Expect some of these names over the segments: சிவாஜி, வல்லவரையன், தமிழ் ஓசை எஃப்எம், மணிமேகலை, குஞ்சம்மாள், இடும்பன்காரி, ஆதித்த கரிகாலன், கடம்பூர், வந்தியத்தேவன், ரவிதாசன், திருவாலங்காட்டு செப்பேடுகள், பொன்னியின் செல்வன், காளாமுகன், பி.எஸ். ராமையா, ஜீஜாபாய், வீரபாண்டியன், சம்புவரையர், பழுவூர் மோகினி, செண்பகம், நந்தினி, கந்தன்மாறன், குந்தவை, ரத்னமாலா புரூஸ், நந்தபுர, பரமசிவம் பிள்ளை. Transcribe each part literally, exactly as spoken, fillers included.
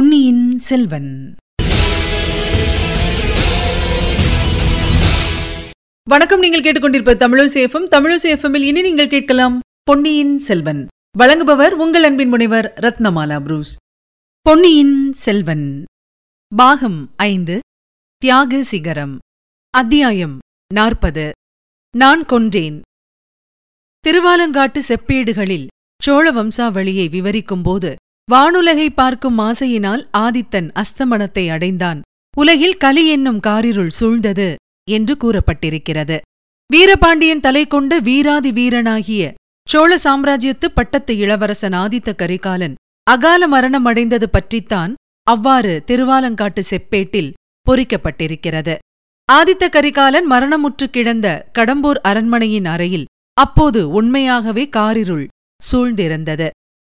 பொன்னியின் செல்வன். வணக்கம். நீங்கள் கேட்டுக்கொண்டிருப்ப தமிழ் ஓசை எஃப்எம். தமிழ் ஓசை எஃப்எம்மில் இனி நீங்கள் கேட்கலாம் பொன்னியின் செல்வன். வழங்குபவர் உங்கள் அன்பின் முனைவர் ரத்னமாலா புரூஸ். பொன்னியின் செல்வன் பாகம் ஐந்து, தியாக சிகரம். அத்தியாயம் நாற்பது, நான் கொன்றேன். திருவாலங்காட்டு செப்பேடுகளில் சோழ வம்சாவளியை விவரிக்கும்போது வானுலகை பார்க்கும் ஆசையினால் ஆதித்தன் அஸ்தமனத்தை அடைந்தான், உலகில் கலி என்னும் காரிருள் சூழ்ந்தது என்று கூறப்பட்டிருக்கிறது. வீரபாண்டியன் தலை கொண்ட வீராதி வீரனாகிய சோழ சாம்ராஜ்யத்து பட்டத்து இளவரசன் ஆதித்த கரிகாலன் அகால மரணமடைந்தது பற்றித்தான் அவ்வாறு திருவாலங்காட்டு செப்பேட்டில் பொறிக்கப்பட்டிருக்கிறது. ஆதித்த கரிகாலன் மரணமுற்று கிடந்த கடம்பூர் அரண்மனையின் அறையில் அப்போது உண்மையாகவே காரிருள் சூழ்ந்திருந்தது.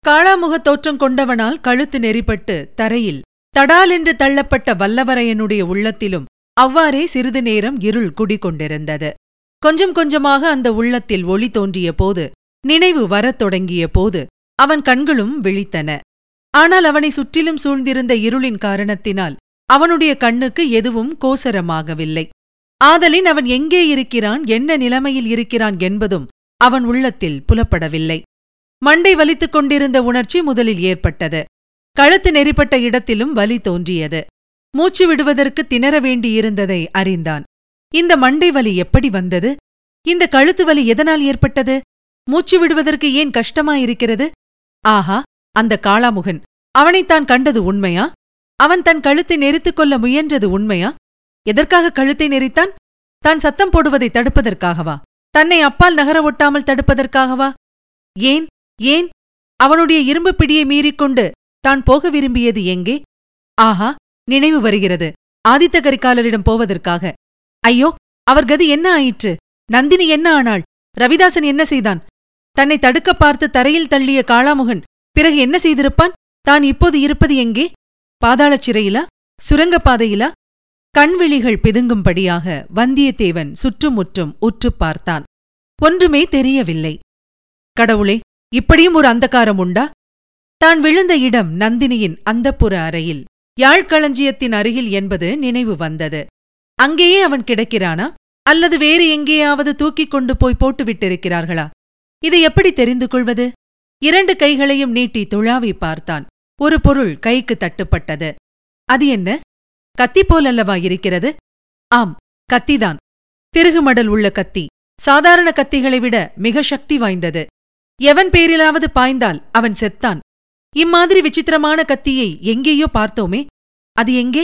காளாமுகத் தோற்றம் கொண்டவனால் கழுத்து நெறிப்பட்டு தரையில் தடாலென்று தள்ளப்பட்ட வல்லவரையனுடைய உள்ளத்திலும் அவ்வாறே சிறிது நேரம் இருள் குடிகொண்டிருந்தது. கொஞ்சம் கொஞ்சமாக அந்த உள்ளத்தில் ஒளி தோன்றிய போது, நினைவு வரத் தொடங்கிய போது அவன் கண்களும் விழித்தன. ஆனால் அவனை சுற்றிலும் சூழ்ந்திருந்த இருளின் காரணத்தினால் அவனுடைய கண்ணுக்கு எதுவும் கோசரமாகவில்லை. ஆதலின் அவன் எங்கே இருக்கிறான், என்ன நிலைமையில் இருக்கிறான் என்பதும் அவன் உள்ளத்தில் புலப்படவில்லை. மண்டை வலித்துக் கொண்டிருந்த உணர்ச்சி முதலில் ஏற்பட்டது. கழுத்து நெறிப்பட்ட இடத்திலும் வலி தோன்றியது. மூச்சு விடுவதற்கு திணற வேண்டியிருந்ததை அறிந்தான். இந்த மண்டை வலி எப்படி வந்தது? இந்த கழுத்து வலி எதனால் ஏற்பட்டது? மூச்சு விடுவதற்கு ஏன் கஷ்டமாயிருக்கிறது? ஆஹா, அந்த காளாமுகன், அவனைத்தான் கண்டது உண்மையா? அவன் தன் கழுத்தை நெறித்துக் கொள்ள முயன்றது உண்மையா? எதற்காக கழுத்தை நெறித்தான்? தான் சத்தம் போடுவதை தடுப்பதற்காகவா? தன்னை அப்பால் நகர ஒட்டாமல் தடுப்பதற்காகவா? ஏன் ஏன் அவனுடைய இரும்பு பிடியை மீறிக்கொண்டு தான் போக விரும்பியது எங்கே? ஆஹா, நினைவு வருகிறது. ஆதித்த கரிகாலரிடம் போவதற்காக. ஐயோ, அவர் கதி என்ன ஆயிற்று? நந்தினி என்ன ஆனாள்? ரவிதாசன் என்ன செய்தான்? தன்னை தடுக்க பார்த்து தரையில் தள்ளிய காளாமுகன் பிறகு என்ன செய்திருப்பான்? தான் இப்போது இருப்பது எங்கே? பாதாள சிறையிலா? சுரங்கப்பாதையிலா? கண்விழிகள் பிதுங்கும்படியாக வந்தியத்தேவன் சுற்றுமுற்றும் உற்று பார்த்தான். ஒன்றுமே தெரியவில்லை. கடவுளே, இப்படியும் ஒரு அந்தகாரம் உண்டா? தான் விழுந்த இடம் நந்தினியின் அந்தப்புற அறையில், யாழ்களஞ்சியத்தின் அருகில் என்பது நினைவு வந்தது. அங்கேயே அவன் கிடக்கிறானா, அல்லது வேறு எங்கேயாவது தூக்கிக் கொண்டு போய் போட்டுவிட்டிருக்கிறார்களா? இதை எப்படி தெரிந்து கொள்வது? இரண்டு கைகளையும் நீட்டி துழாவி பார்த்தான். ஒரு பொருள் கைக்கு தட்டுப்பட்டது. அது என்ன? கத்தி போலல்லவா இருக்கிறது? ஆம், கத்திதான். திருகுமடல் உள்ள கத்தி. சாதாரண கத்திகளை விட மிக சக்தி வாய்ந்தது. எவன் பேரிலாவது பாய்ந்தால் அவன் செத்தான். இம்மாதிரி விசித்திரமான கத்தியை எங்கேயோ பார்த்தோமே, அது எங்கே?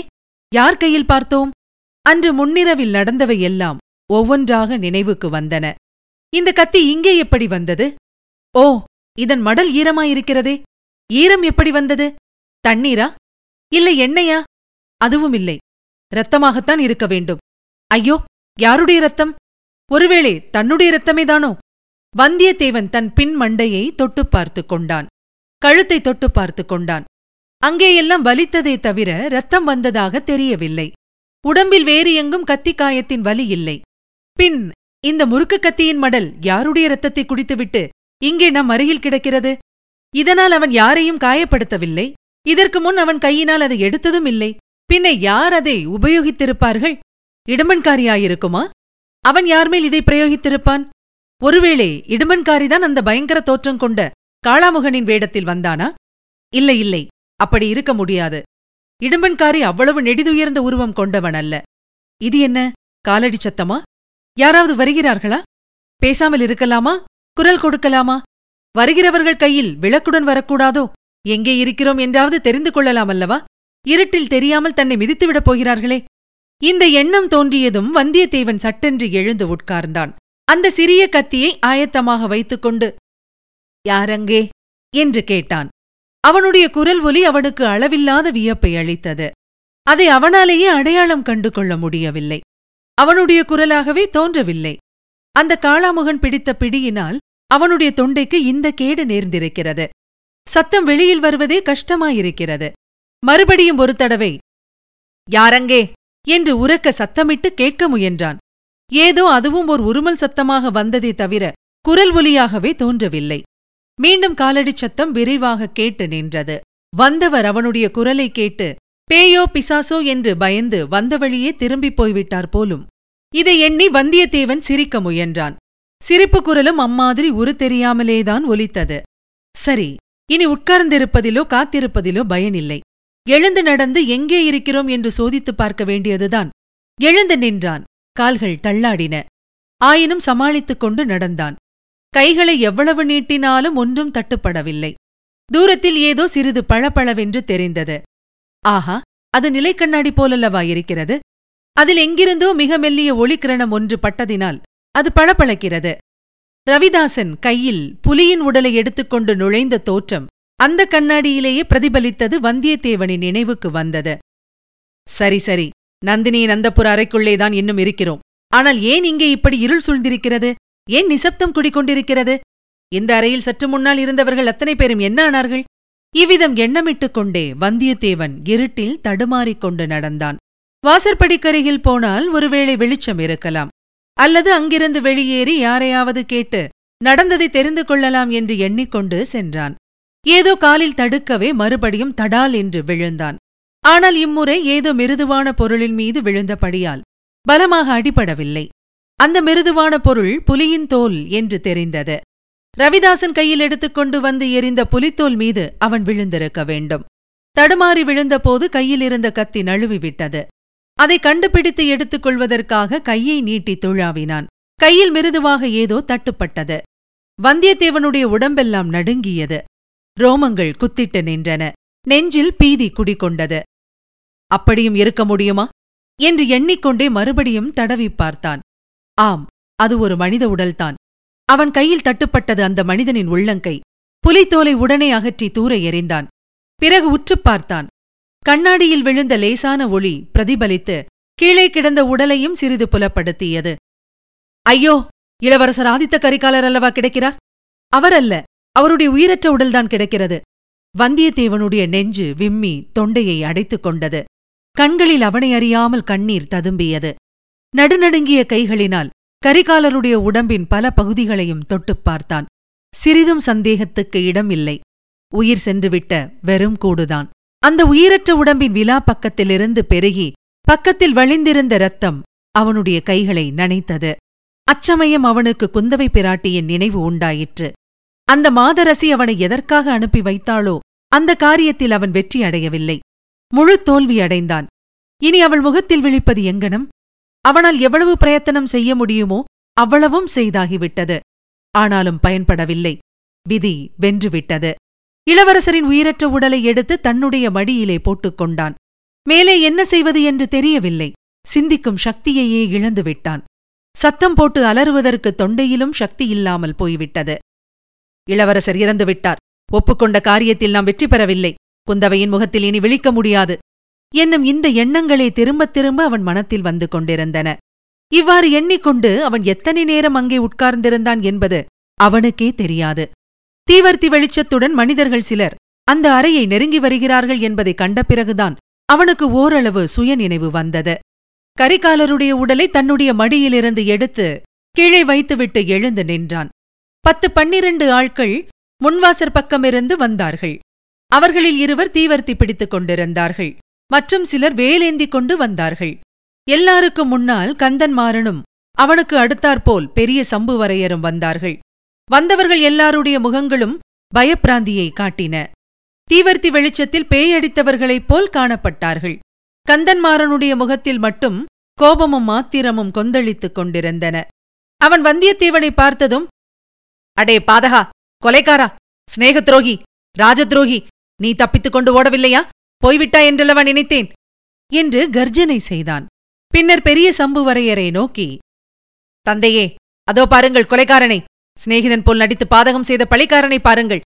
யார் கையில் பார்த்தோம்? அன்று முன்னிரவில் நடந்தவையெல்லாம் ஒவ்வொன்றாக நினைவுக்கு வந்தன. இந்த கத்தி இங்கே எப்படி வந்தது? ஓ, இதன் மடல் ஈரமாயிருக்கிறதே. ஈரம் எப்படி வந்தது? தண்ணீரா? இல்லை எண்ணெயா? அதுவும் இல்லை. இரத்தமாகத்தான் இருக்க வேண்டும். ஐயோ, யாருடைய இரத்தம்? ஒருவேளை தன்னுடைய இரத்தமேதானோ? வந்தியத்தேவன் தன் பின் மண்டையை தொட்டு பார்த்து கொண்டான். கழுத்தை தொட்டு பார்த்து கொண்டான். அங்கேயெல்லாம் வலித்ததே தவிர இரத்தம் வந்ததாக தெரியவில்லை. உடம்பில் வேறு எங்கும் கத்திக்காயத்தின் வலி இல்லை. பின் இந்த முறுக்கு கத்தியின் மடல் யாருடைய இரத்தத்தை குடித்துவிட்டு இங்கே நம் அருகில் கிடக்கிறது? இதனால் அவன் யாரையும் காயப்படுத்தவில்லை. இதற்கு முன் அவன் கையினால் அதை எடுத்ததும் இல்லை. பின்ன யார் அதை உபயோகித்திருப்பார்கள்? இடும்பன்காரியாயிருக்குமா? அவன் யார்மேல் இதை பிரயோகித்திருப்பான்? ஒருவேளை இடும்பன்காரிதான் அந்த பயங்கர தோற்றம் கொண்ட காளாமுகனின் வேடத்தில் வந்தானா? இல்லை இல்லை, அப்படி இருக்க முடியாது. இடும்பன்காரி அவ்வளவு நெடிதுயர்ந்த உருவம் கொண்டவன் அல்ல. இது என்ன காலடி சத்தமா? யாராவது வருகிறார்களா? பேசாமல் இருக்கலாமா? குரல் கொடுக்கலாமா? வருகிறவர்கள் கையில் விளக்குடன் வரக்கூடாதோ? எங்கே இருக்கிறோம் என்றாவது தெரிந்து கொள்ளலாம் அல்லவா? இருட்டில் தெரியாமல் தன்னை மிதித்துவிடப் போகிறார்களே. இந்த எண்ணம் தோன்றியதும் வந்தியத்தேவன் சட்டென்று எழுந்து உட்கார்ந்தான். அந்த சிறிய கத்தியை ஆயத்தமாக வைத்துக்கொண்டு யாரங்கே என்று கேட்டான். அவனுடைய குரல் ஒலி அவனுக்கு அளவில்லாத வியப்பை அளித்தது. அதை அவனாலேயே அடையாளம் கண்டு கொள்ள முடியவில்லை. அவனுடைய குரலாகவே தோன்றவில்லை. அந்த காளாமுகன் பிடித்த பிடியினால் அவனுடைய தொண்டைக்கு இந்த கேடு நேர்ந்திருக்கிறது. சத்தம் வெளியில் வருவதே கஷ்டமாயிருக்கிறது. மறுபடியும் ஒரு தடவை யாரங்கே என்று உரக்க சத்தமிட்டு கேட்க முயன்றான். ஏதோ அதுவும் ஓர் உருமல் சத்தமாக வந்ததே தவிர குரல் ஒலியாகவே தோன்றவில்லை. மீண்டும் காலடி சத்தம் விரைவாக கேட்டு நின்றது. வந்தவர் அவனுடைய குரலை கேட்டு பேயோ பிசாசோ என்று பயந்து வந்த வழியே திரும்பிப் போய்விட்டார் போலும். இதை எண்ணி வந்தியத்தேவன் சிரிக்க முயன்றான். சிரிப்பு குரலும் அம்மாதிரி உரு தெரியாமலேதான் ஒலித்தது. சரி, இனி உட்கார்ந்திருப்பதிலோ காத்திருப்பதிலோ பயனில்லை. எழுந்து நடந்து எங்கே இருக்கிறோம் என்று சோதித்துப் பார்க்க வேண்டியதுதான். எழுந்து நின்றான். கால்கள் தள்ளாடின. ஆயினும் சமாளித்துக் கொண்டு நடந்தான். கைகளை எவ்வளவு நீட்டினாலும் ஒன்றும் தட்டுப்படவில்லை. தூரத்தில் ஏதோ சிறிது பளபளவென்று தெரிந்தது. ஆஹா, அது நிலைக்கண்ணாடி போலல்லவா இருக்கிறது? அதில் எங்கிருந்தோ மிக மெல்லிய ஒளிக்கிரணம் ஒன்று பட்டதினால் அது பளபளக்கிறது. ரவிதாசன் கையில் புலியின் உடலை எடுத்துக்கொண்டு நுழைந்த தோற்றம் அந்த கண்ணாடியிலேயே பிரதிபலித்தது. வந்தியத்தேவனின் நினைவுக்கு வந்தது. சரி சரி, நந்தினி நந்தபுர அறைக்குள்ளேதான் இன்னும் இருக்கிறோம். ஆனால் ஏன் இங்கே இப்படி இருள் சூழ்ந்திருக்கிறது? ஏன் நிசப்தம் குடிக்கொண்டிருக்கிறது? இந்த அறையில் சற்று முன்னால் இருந்தவர்கள் அத்தனை பேரும் என்ன ஆனார்கள்? இவ்விதம் எண்ணமிட்டுக் கொண்டே வந்தியத்தேவன் இருட்டில் தடுமாறிக்கொண்டு நடந்தான். வாசற்படிக்கரையில் போனால் ஒருவேளை வெளிச்சம் இருக்கலாம். அல்லது அங்கிருந்து வெளியேறி யாரையாவது கேட்டு நடந்ததை தெரிந்து கொள்ளலாம் என்று எண்ணிக்கொண்டு சென்றான். ஏதோ காலில் தடுக்கவே மறுபடியும் தடால் என்று விழுந்தான். ஆனால் இம்முறை ஏதோ மிருதுவான பொருளின் மீது விழுந்தபடியால் பலமாக அடிபடவில்லை. அந்த மிருதுவான பொருள் புலியின் தோல் என்று தெரிந்தது. ரவிதாசன் கையில் எடுத்துக்கொண்டு வந்து எரிந்த புலித்தோல் மீது அவன் விழுந்திருக்க வேண்டும். தடுமாறி விழுந்தபோது கையில் இருந்த கத்தி நழுவிவிட்டது. அதை கண்டுபிடித்து எடுத்துக்கொள்வதற்காக கையை நீட்டி துழாவினான். கையில் மிருதுவாக ஏதோ தட்டுப்பட்டது. வந்தியத்தேவனுடைய உடம்பெல்லாம் நடுங்கியது. ரோமங்கள் குத்திட்டு நின்றன. நெஞ்சில் பீதி குடிகொண்டது. அப்படியும் இருக்க முடியுமா என்று எண்ணிக்கொண்டே மறுபடியும் தடவி பார்த்தான். ஆம், அது ஒரு மனித உடல்தான். அவன் கையில் தட்டுப்பட்டது அந்த மனிதனின் உள்ளங்கை. புலித்தோலை உடனே அகற்றி தூர எறிந்தான். பிறகு உற்றுப் பார்த்தான். கண்ணாடியில் விழுந்த லேசான ஒளி பிரதிபலித்து கீழே கிடந்த உடலையும் சிறிது புலப்படுத்தியது. ஐயோ, இளவரசர் ஆதித்த கரிகாலர் அல்லவா கிடைக்கிறார்? அவரல்ல, அவருடைய உயிரற்ற உடல்தான் கிடைக்கிறது. வந்தியத்தேவனுடைய நெஞ்சு விம்மி தொண்டையை அடைத்துக் கொண்டது. கண்களில் அவனை அறியாமல் கண்ணீர் ததும்பியது. நடுநடுங்கிய கைகளினால் கரிகாலருடைய உடம்பின் பல பகுதிகளையும் தொட்டுப் பார்த்தான். சிறிதும் சந்தேகத்துக்கு இடமில்லை. உயிர் சென்றுவிட்ட வெறும் கூடுதான். அந்த உயிரற்ற உடம்பின் விலா பக்கத்திலிருந்து பெருகி பக்கத்தில் வழிந்திருந்த இரத்தம் அவனுடைய கைகளை நனைத்தது. அச்சமயம் அவனுக்கு குந்தவை பிராட்டியின் நினைவு உண்டாயிற்று. அந்த மாதரசி அவனை எதற்காக அனுப்பி வைத்தாளோ அந்த காரியத்தில் அவன் வெற்றி அடையவில்லை. முழு தோல்வி அடைந்தான். இனி அவள் முகத்தில் விழிப்பது எங்கனம்? அவனால் எவ்வளவு பிரயத்தனம் செய்ய முடியுமோ அவ்வளவும் செய்தாகிவிட்டது. ஆனாலும் பயன்படவில்லை. விதி வென்றுவிட்டது. இளவரசரின் உயிரற்ற உடலை எடுத்து தன்னுடைய மடியிலே போட்டுக்கொண்டான். மேலே என்ன செய்வது என்று தெரியவில்லை. சிந்திக்கும் சக்தியையே இழந்துவிட்டான். சத்தம் போட்டு அலறுவதற்கு தொண்டையிலும் சக்தி இல்லாமல் போய்விட்டது. இளவரசர் இறந்துவிட்டார். ஒப்புக்கொண்ட காரியத்தில் நாம் வெற்றி பெறவில்லை. குந்தவையின் முகத்தில் இனி விழிக்க முடியாது என்னும் இந்த எண்ணங்களே திரும்பத் திரும்ப அவன் மனத்தில் வந்து கொண்டிருந்தன. இவ்வாறு எண்ணிக்கொண்டு அவன் எத்தனை நேரம் அங்கே உட்கார்ந்திருந்தான் என்பது அவனுக்கே தெரியாது. தீவர்த்தி வெளிச்சத்துடன் மனிதர்கள் சிலர் அந்த அறையை நெருங்கி வருகிறார்கள் என்பதை கண்ட பிறகுதான் அவனுக்கு ஓரளவு சுயநினைவு வந்தது. கரிகாலருடைய உடலை தன்னுடைய மடியிலிருந்து எடுத்து கீழே வைத்துவிட்டு எழுந்து நின்றான். பத்து பன்னிரண்டு ஆட்கள் முன்வாசற் பக்கமிருந்து வந்தார்கள். அவர்களில் இருவர் தீவர்த்தி பிடித்துக் கொண்டிருந்தார்கள். மற்றும் சிலர் வேலேந்திக் கொண்டு வந்தார்கள். எல்லாருக்கும் முன்னால் கந்தன்மாறனும் அவனுக்கு அடுத்தாற்போல் பெரிய சம்புவரையரும் வந்தார்கள். வந்தவர்கள் எல்லாருடைய முகங்களும் பயப்பிராந்தியை காட்டின. தீவர்த்தி வெளிச்சத்தில் பேயடித்தவர்களைப் போல் காணப்பட்டார்கள். கந்தன்மாறனுடைய முகத்தில் மட்டும் கோபமும் ஆத்திரமும் கொந்தளித்துக் கொண்டிருந்தன. அவன் வந்தியத்தேவனை பார்த்ததும், அடே பாதகா, கொலைக்காரா, ஸ்நேக துரோகி, ராஜத்ரோகி, நீ தப்பித்துக் கொண்டு ஓடவில்லையா? போய்விட்டா என்றல்லவா நினைத்தேன் என்று கர்ஜனை செய்தான். பின்னர் பெரிய சம்புவரையரை நோக்கி, தந்தையே, அதோ பாருங்கள் கொலைக்காரனை! சிநேகிதன் போல் நடித்து பாதகம் செய்த பழிக்காரனை பாருங்கள்!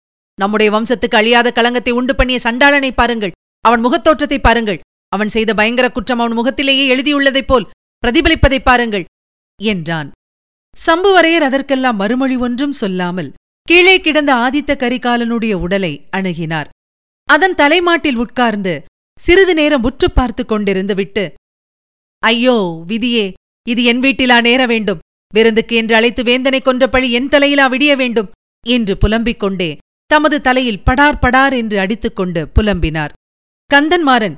நம்முடைய வம்சத்துக்கு அழியாத களங்கத்தை உண்டு பண்ணிய சண்டாளனை பாருங்கள்! அவன் முகத்தோற்றத்தை பாருங்கள்! அவன் செய்த பயங்கர குற்றம் அவன் முகத்திலேயே எழுதியுள்ளதைப் போல் பிரதிபலிப்பதை பாருங்கள் என்றான். சம்புவரையர் அதற்கெல்லாம் மறுமொழி ஒன்றும் சொல்லாமல் கீழே கிடந்த ஆதித்த கரிகாலனுடைய உடலை அணுகினார். அதன் தலைமாட்டில் உட்கார்ந்து சிறிது நேரம் உற்று பார்த்து கொண்டிருந்து விட்டு, ஐயோ விதியே, இது என் வீட்டிலா நேர வேண்டும்? விருந்துக்கு என்று அழைத்து வேந்தனை கொன்ற பழி என் தலையிலா விடிய வேண்டும் என்று புலம்பிக் கொண்டே தமது தலையில் படார் படார் என்று அடித்துக்கொண்டு புலம்பினார். கந்தன்மாறன்,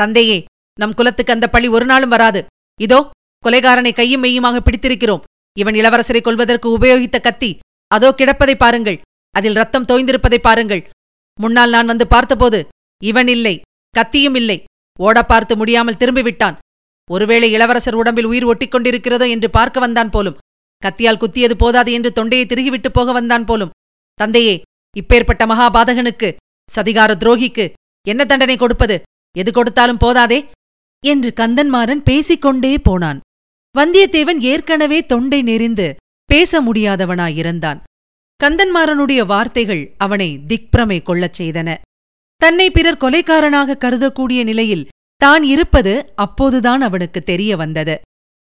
தந்தையே, நம் குலத்துக்கு அந்த பழி ஒரு நாளும் வராது. இதோ கொலைகாரனை கையும் மெய்யுமாக பிடித்திருக்கிறோம். இவன் இளவரசரை கொல்வதற்கு உபயோகித்த கத்தி அதோ கிடப்பதை பாருங்கள். அதில் ரத்தம் தோய்ந்திருப்பதை பாருங்கள். முன்னால் நான் வந்து பார்த்தபோது இவன் இல்லை, கத்தியும் இல்லை. ஓட பார்த்து முடியாமல் திரும்பிவிட்டான். ஒருவேளை இளவரசர் உடம்பில் உயிர் ஒட்டிக்கொண்டிருக்கிறதோ என்று பார்க்க வந்தான் போலும். கத்தியால் குத்தியது போதாது என்று தொண்டையை திருகிவிட்டு போக வந்தான் போலும். தந்தையே, இப்பேற்பட்ட மகாபாதகனுக்கு, சதிகார துரோகிக்கு என்ன தண்டனை கொடுப்பது? எது கொடுத்தாலும் போதாதே என்று கந்தன்மாறன் பேசிக்கொண்டே போனான். வந்தியத்தேவன் ஏற்கனவே தொண்டை நெறிந்து பேச முடியாதவனாயிருந்தான். கந்தன்மாறனுடைய வார்த்தைகள் அவனை திக்பிரமை கொள்ளச் செய்தன. தன்னை பிறர் கொலைக்காரனாக கருதக்கூடிய நிலையில் தான் இருப்பது அப்போதுதான் அவனுக்கு தெரிய வந்தது.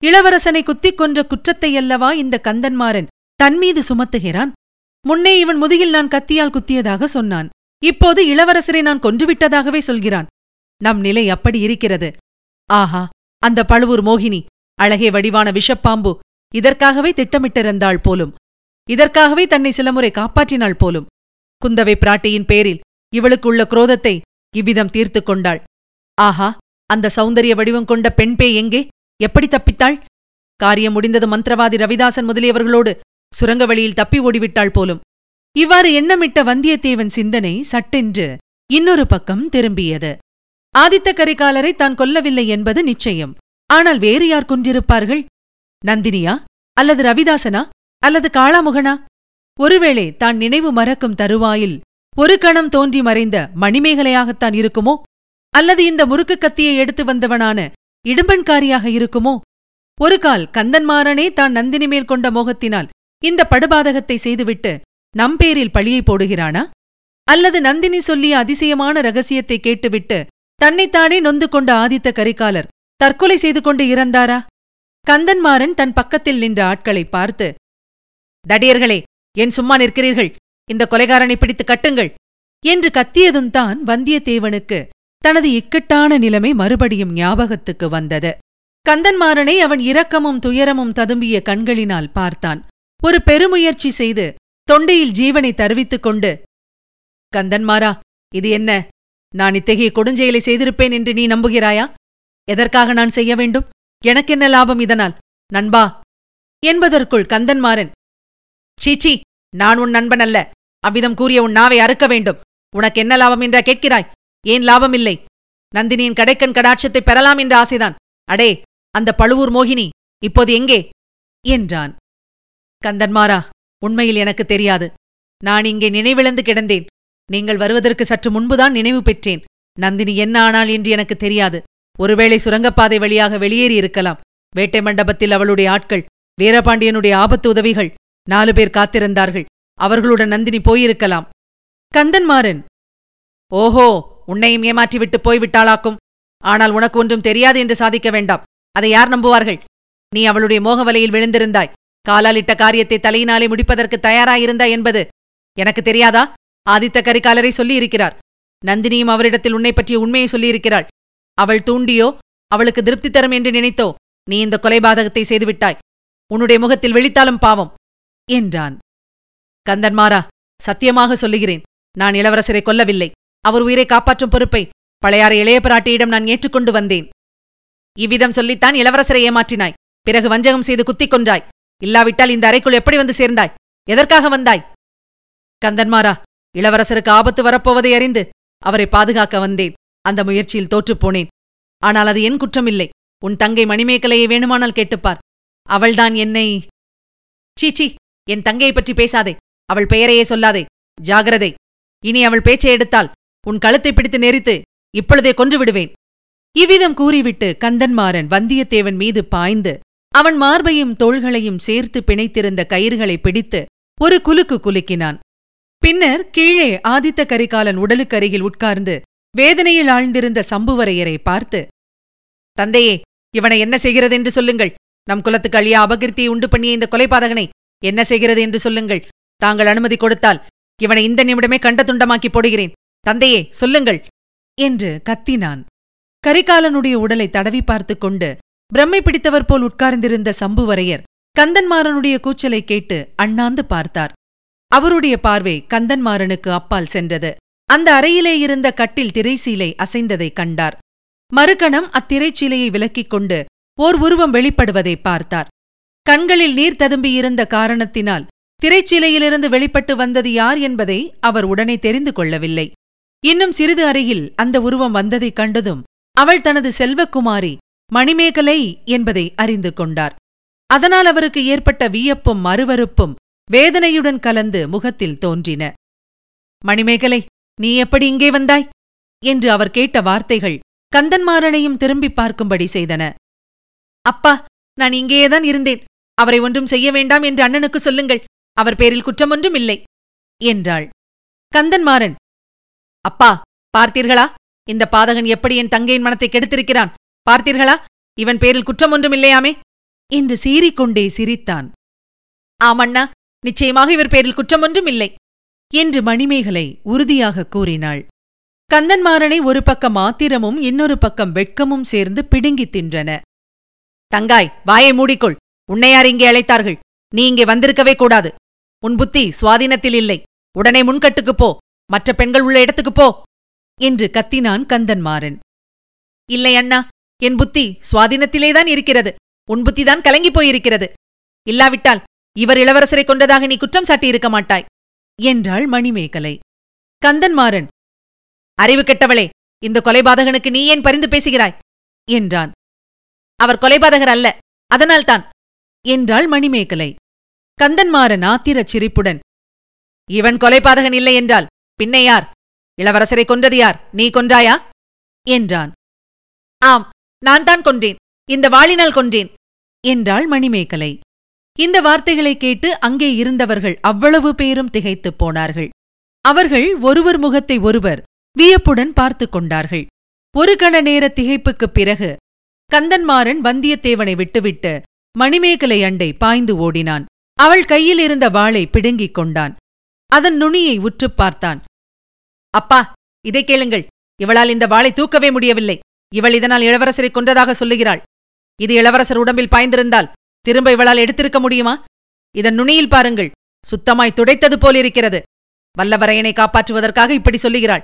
இளவரசனை குத்திக் கொன்ற குற்றத்தையல்லவா இந்த கந்தன்மாறன் தன்மீது சுமத்துகிறான்? முன்னே இவன் முதுகில் நான் கத்தியால் குத்தியதாக சொன்னான். இப்போது இளவரசரை நான் கொன்றுவிட்டதாகவே சொல்கிறான். நம் நிலை அப்படி இருக்கிறது. ஆஹா, அந்த பழுவூர் மோகினி, அழகே வடிவான விஷப்பாம்பு, இதற்காகவே திட்டமிட்டிருந்தாள் போலும். இதற்காகவே தன்னை சிலமுறை காப்பாற்றினாள் போலும். குந்தவை பிராட்டியின் பேரில் இவளுக்கு உள்ள குரோதத்தை இவ்விதம் தீர்த்து கொண்டாள். ஆஹா, அந்த சௌந்தரிய வடிவம் கொண்ட பெண் பே எங்கே? எப்படி தப்பித்தாள்? காரியம் முடிந்தது மந்திரவாதி ரவிதாசன் முதலியவர்களோடு சுரங்க வழியில் தப்பி ஓடிவிட்டாள் போலும். இவ்வாறு எண்ணமிட்ட வந்தியத்தேவன் சிந்தனை சட்டென்று இன்னொரு பக்கம் திரும்பியது. ஆதித்த கரிகாலரை தான் கொல்லவில்லை என்பது நிச்சயம். ஆனால் வேறு யார் கொன்றிருப்பார்கள்? நந்தினியா, அல்லது ரவிதாசனா, அல்லது காளாமுகனா? ஒருவேளை தான் நினைவு மறக்கும் தருவாயில் ஒரு கணம் தோன்றி மறைந்த மணிமேகலையாகத்தான் இருக்குமோ? அல்லது இந்த முறுக்கு கத்தியை எடுத்து வந்தவனான இடும்பன்காரியாக இருக்குமோ? ஒரு கால் கந்தன்மாறனே தான் நந்தினி மேல் கொண்ட மோகத்தினால் இந்த படுபாதகத்தை செய்துவிட்டு நம்பேரில் பழியை போடுகிறானா? அல்லது நந்தினி சொல்லிய அதிசயமான ரகசியத்தை கேட்டுவிட்டு தன்னைத்தானே நொந்து கொண்ட ஆதித்த கரிகாலர் தற்கொலை செய்து கொண்டு இறந்தாரா? கந்தன்மாறன் தன் பக்கத்தில் நின்ற ஆட்களை பார்த்து, தடியர்களே, ஏன் சும்மா நிற்கிறீர்கள்? இந்த கொலைகாரனை பிடித்து கட்டுங்கள் என்று கத்தியதும் தான் வந்தியத்தேவனுக்கு தனது இக்கட்டான நிலைமை மறுபடியும் ஞாபகத்துக்கு வந்தது. கந்தன்மாறனை அவன் இரக்கமும் துயரமும் ததும்பிய கண்களினால் பார்த்தான். ஒரு பெருமுயற்சி செய்து தொண்டையில் ஜீவனை தருவித்துக் கொண்டு, கந்தன்மாறா, இது என்ன? நான் இத்தகைய கொடுஞ்செயலை செய்திருப்பேன் என்று நீ நம்புகிறாயா? எதற்காக நான் செய்ய வேண்டும்? எனக்கென்ன லாபம் இதனால், நண்பா என்பதற்குள் கந்தன்மாறன், சீச்சி, நான் உன் நண்பன் அல்ல. அவ்விதம் கூறிய உன் நாவை அறுக்க வேண்டும். உனக்கு என்ன லாபம் என்றா கேட்கிறாய்? ஏன் லாபம் இல்லை? நந்தினியின் கடைக்கண் கடாட்சத்தை பெறலாம் என்ற ஆசைதான். அடே, அந்த பழுவூர் மோகினி இப்போது எங்கே என்றான். கந்தன்மாறா, உண்மையில் எனக்கு தெரியாது. நான் இங்கே நினைவிழந்து கிடந்தேன். நீங்கள் வருவதற்கு சற்று முன்புதான் நினைவு பெற்றேன். நந்தினி என்ன ஆனாள் என்று எனக்கு தெரியாது. ஒருவேளை சுரங்கப்பாதை வழியாக வெளியேறி இருக்கலாம். வேட்டை மண்டபத்தில் அவளுடைய ஆட்கள், வீரபாண்டியனுடைய ஆபத்து உதவிகள் நாலு பேர் காத்திருந்தார்கள். அவர்களுடன் நந்தினி போயிருக்கலாம். கந்தன்மாறன், ஓஹோ, உன்னையும் ஏமாற்றிவிட்டு போய்விட்டாளாக்கும். ஆனால் உனக்கு ஒன்றும் தெரியாது என்று சாதிக்க வேண்டாம். அதை யார் நம்புவார்கள்? நீ அவளுடைய மோக வலையில் விழுந்திருந்தாய். காலாலிட்ட காரியத்தை தலையினாலே முடிப்பதற்கு தயாராயிருந்தாய் என்பது எனக்கு தெரியாதா? ஆதித்த கரிகாலரை சொல்லியிருக்கிறார். நந்தினியும் அவரிடத்தில் உன்னை பற்றிய உண்மையை சொல்லியிருக்கிறாள். அவள் தூண்டியோ, அவளுக்கு திருப்தி தரும் என்று நினைத்தோ நீ இந்த கொலைபாதகத்தை செய்துவிட்டாய். உன்னுடைய முகத்தில் விழித்தாலும் பாவம் என்றான். கந்தன்மாறா, சத்தியமாக சொல்லுகிறேன். நான் இளவரசரை கொல்லவில்லை. அவர் உயிரை காப்பாற்றும் பொறுப்பை பழையாற இளைய பிராட்டியிடம் நான் ஏற்றுக்கொண்டு வந்தேன். இவ்விதம் சொல்லித்தான் இளவரசரை ஏமாற்றினாய். பிறகு வஞ்சகம் செய்து குத்திக் கொன்றாய். இல்லாவிட்டால் இந்த அறைக்குள் எப்படி வந்து சேர்ந்தாய்? எதற்காக வந்தாய்? கந்தன்மாறா, இளவரசருக்கு ஆபத்து வரப்போவதை அறிந்து அவரை பாதுகாக்க வந்தேன். அந்த முயற்சியில் தோற்றுப்போனேன். ஆனால் அது என் குற்றமில்லை. உன் தங்கை மணிமேகலையை வேணுமானால் கேட்டுப்பார். அவள்தான் என்னை... சீச்சி, என் தங்கையை பற்றி பேசாதே. அவள் பெயரையே சொல்லாதே. ஜாகிரதை. இனி அவள் பேச்சை எடுத்தால் உன் கழுத்தை பிடித்து நெறித்து இப்பொழுதே கொன்று விடுவேன். இவ்விதம் கூறிவிட்டு கந்தன்மாறன் வந்தியத்தேவன் மீது பாய்ந்து அவன் மார்பையும் தோள்களையும் சேர்த்து பிணைத்திருந்த கயிறுகளை பிடித்து ஒரு குலுக்கு குலுக்கினான். பின்னர் கீழே ஆதித்த கரிகாலன் உடலுக்கருகில் உட்கார்ந்து வேதனையில் ஆழ்ந்திருந்த சம்புவரையரை பார்த்து, தந்தையே, இவனை என்ன செய்கிறது என்று சொல்லுங்கள். நம் குலத்துக்கு அழியா அபகீர்த்தியை உண்டு பண்ணிய இந்த கொலைபாதகனை என்ன செய்கிறது என்று சொல்லுங்கள். தாங்கள் அனுமதி கொடுத்தால் இவனை இந்த நிமிடமே கண்ட துண்டமாக்கி போடுகிறேன். தந்தையே, சொல்லுங்கள் என்று கத்தினான். கரிகாலனுடைய உடலை தடவி பார்த்து கொண்டு பிரம்மை பிடித்தவர் போல் உட்கார்ந்திருந்த சம்புவரையர் கந்தன்மாறனுடைய கூச்சலை கேட்டு அண்ணாந்து பார்த்தார். அவருடைய பார்வை கந்தன்மாறனுக்கு அப்பால் சென்றது. அந்த அறையிலே இருந்த கட்டில் திரைச்சீலை அசைந்ததைக் கண்டார். மறுகணம் அத்திரைச்சீலையை விலக்கிக் கொண்டு ஓர் உருவம் வெளிப்படுவதை பார்த்தார். கண்களில் நீர் ததும்பியிருந்த காரணத்தினால் திரைச்சீலையிலிருந்து வெளிப்பட்டு வந்தது யார் என்பதை அவர் உடனே தெரிந்து கொள்ளவில்லை. இன்னும் சிறிது அறையில் அந்த உருவம் வந்ததைக் கண்டதும் அவள் தனது செல்வக்குமாரி மணிமேகலை என்பதை அறிந்து கொண்டார். அதனால் அவருக்கு ஏற்பட்ட வியப்பும் மறுவறுப்பும் வேதனையுடன் கலந்து முகத்தில் தோன்றின. மணிமேகலை, நீ எப்படி இங்கே வந்தாய் என்று அவர் கேட்ட வார்த்தைகள் கந்தன்மாறனையும் திரும்பி பார்க்கும்படி செய்தன. அப்பா, நான் இங்கேயேதான் இருந்தேன். அவரை ஒன்றும் செய்ய வேண்டாம் என்று அண்ணனுக்கு சொல்லுங்கள். அவர் பேரில் குற்றமொன்றும் இல்லை என்றாள். கந்தன்மாறன், அப்பா, பார்த்தீர்களா? இந்த பாதகன் எப்படி என் தங்கையின் மனத்தை கெடுத்திருக்கிறான். பார்த்தீர்களா? இவன் பேரில் குற்றமொன்றும் இல்லையாமே என்று சீறிக்கொண்டே சிரித்தான். ஆமண்ணா, நிச்சயமாக இவர் பேரில் குற்றமொன்றும் இல்லை என்று மணிமேகலை உறுதியாக கூறினாள். கந்தன்மாறனை ஒரு பக்கம் ஆத்திரமும் இன்னொரு பக்கம் வெட்கமும் சேர்ந்து பிடுங்கித் தின்றன. தங்காய், வாயை மூடிக்கொள். உன்னையார் இங்கே அழைத்தார்கள். நீ இங்கே வந்திருக்கவே கூடாது. உன் புத்தி சுவாதீனத்தில் இல்லை. உடனே முன்கட்டுக்குப் போ. மற்ற பெண்கள் உள்ள இடத்துக்குப் போ என்று கத்தினான் கந்தன்மாறன். இல்லை அண்ணா, என் புத்தி சுவாதீனத்திலேதான் இருக்கிறது. உன் புத்திதான் கலங்கிப் போயிருக்கிறது. இல்லாவிட்டால் இவர் இளவரசரை கொண்டதாக நீ குற்றம் சாட்டியிருக்க மாட்டாய் என்றாள் மணிமேகலை. கந்தன்மாறன், அறிவு கெட்டவளே, இந்த கொலைபாதகனுக்கு நீ ஏன் பரிந்து பேசுகிறாய் என்றான். அவர் கொலைபாதகர் அல்ல, அதனால்தான் என்றாள் மணிமேகலை. கந்தன்மாறன் ஆத்திரச் சிரிப்புடன், இவன் கொலைபாதகன் இல்லை என்றால் பின்ன யார்? இளவரசரை கொன்றது யார்? நீ கொன்றாயா என்றான். ஆம், நான் தான் கொன்றேன். இந்த வாளினால் கொன்றேன் என்றாள் மணிமேகலை. இந்த வார்த்தைகளை கேட்டு அங்கே இருந்தவர்கள் அவ்வளவு பேரும் திகைத்துப் போனார்கள். அவர்கள் ஒருவர் முகத்தை ஒருவர் வியப்புடன் பார்த்து கொண்டார்கள். ஒரு கண நேர திகைப்புக்குப் பிறகு கந்தன்மாறன் வந்தியத்தேவனை விட்டுவிட்டு மணிமேகலை அண்டை பாய்ந்து ஓடினான். அவள் கையில் இருந்த வாளை பிடுங்கிக் கொண்டான். அதன் நுனியை உற்றுப் பார்த்தான். அப்பா, இதை கேளுங்கள். இவளால் இந்த வாளை தூக்கவே முடியவில்லை. இவள் இதனால் இளவரசரை கொன்றதாக சொல்லுகிறாள். இது இளவரசர் உடம்பில் பாய்ந்திருந்தால் திரும்ப இவளால் எடுத்திருக்க முடியுமா? இதன் நுனியில் பாருங்கள், சுத்தமாய் துடைத்தது போலிருக்கிறது. வல்லவரையனை காப்பாற்றுவதற்காக இப்படி சொல்லுகிறாள்.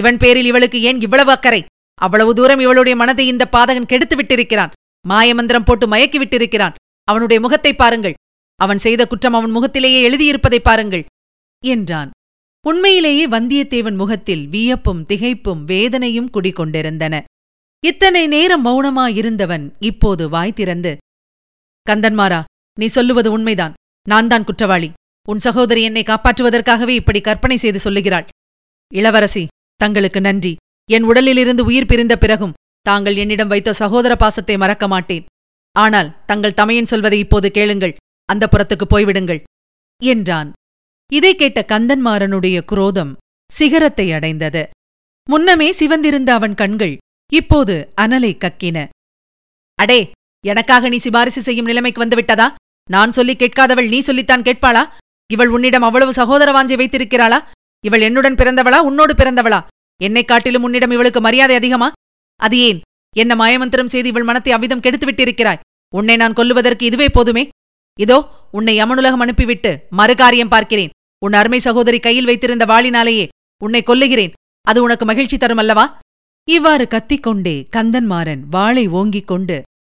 இவன் பேரில் இவளுக்கு ஏன் இவ்வளவு அக்கறை? அவ்வளவு தூரம் இவளுடைய மனதை இந்த பாதகன் கெடுத்து விட்டிருக்கிறான். மாயமந்திரம் போட்டு மயக்கி விட்டிருக்கிறான். அவனுடைய முகத்தை பாருங்கள். அவன் செய்த குற்றம் அவன் முகத்திலேயே எழுதியிருப்பதை பாருங்கள் என்றான். உண்மையிலேயே வந்தியத்தேவன் முகத்தில் வியப்பும் திகைப்பும் வேதனையும் குடிகொண்டிருந்தன. இத்தனை நேரம் மௌனமாயிருந்தவன் இப்போது வாய் திறந்து, கந்தன்மாறா, நீ சொல்லுவது உண்மைதான். நான் தான் குற்றவாளி. உன் சகோதரி என்னை காப்பாற்றுவதற்காகவே இப்படி கற்பனை செய்து சொல்லுகிறாள். இளவரசி, தங்களுக்கு நன்றி. என் உடலிலிருந்து உயிர் பிரிந்த பிறகும் தாங்கள் என்னிடம் வைத்த சகோதர பாசத்தை மறக்க மாட்டேன். ஆனால் தங்கள் தமையன் சொல்வதை இப்போது கேளுங்கள். அந்த புறத்துக்கு போய்விடுங்கள் என்றான். இதை கேட்ட கந்தன்மாறனுடைய குரோதம் சிகரத்தை அடைந்தது. முன்னமே சிவந்திருந்த அவன் கண்கள் இப்போது அனலை கக்கின. அடே, எனக்காக நீ சிபாரிசு செய்யும் நிலைமைக்கு வந்துவிட்டதா? நான் சொல்லி கேட்காதவள் நீ சொல்லித்தான் கேட்பாளா? இவள் உன்னிடம் அவ்வளவு சகோதர வாஞ்சை வைத்திருக்கிறாளா? இவள் என்னுடன் பிறந்தவளா, உன்னோடு பிறந்தவளா? என்னைக் காட்டிலும் உன்னிடம் இவளுக்கு மரியாதை அதிகமா? அது ஏன்? என்ன மாயமந்திரம் செய்து இவள் மனத்தை அவ்விதம் கெடுத்துவிட்டிருக்கிறாய். உன்னை நான் கொல்லுவதற்கு இதுவே போதுமே. இதோ உன்னை யமனுலகம் அனுப்பிவிட்டு மறுகாரியம் பார்க்கிறேன். உன் அருமை சகோதரி கையில் வைத்திருந்த வாளினாலேயே உன்னை கொல்லுகிறேன். அது உனக்கு மகிழ்ச்சி தரும் அல்லவா? இவ்வாறு கத்திக்கொண்டே கந்தன்மாறன் வாளை ஓங்கிக் கொண்டு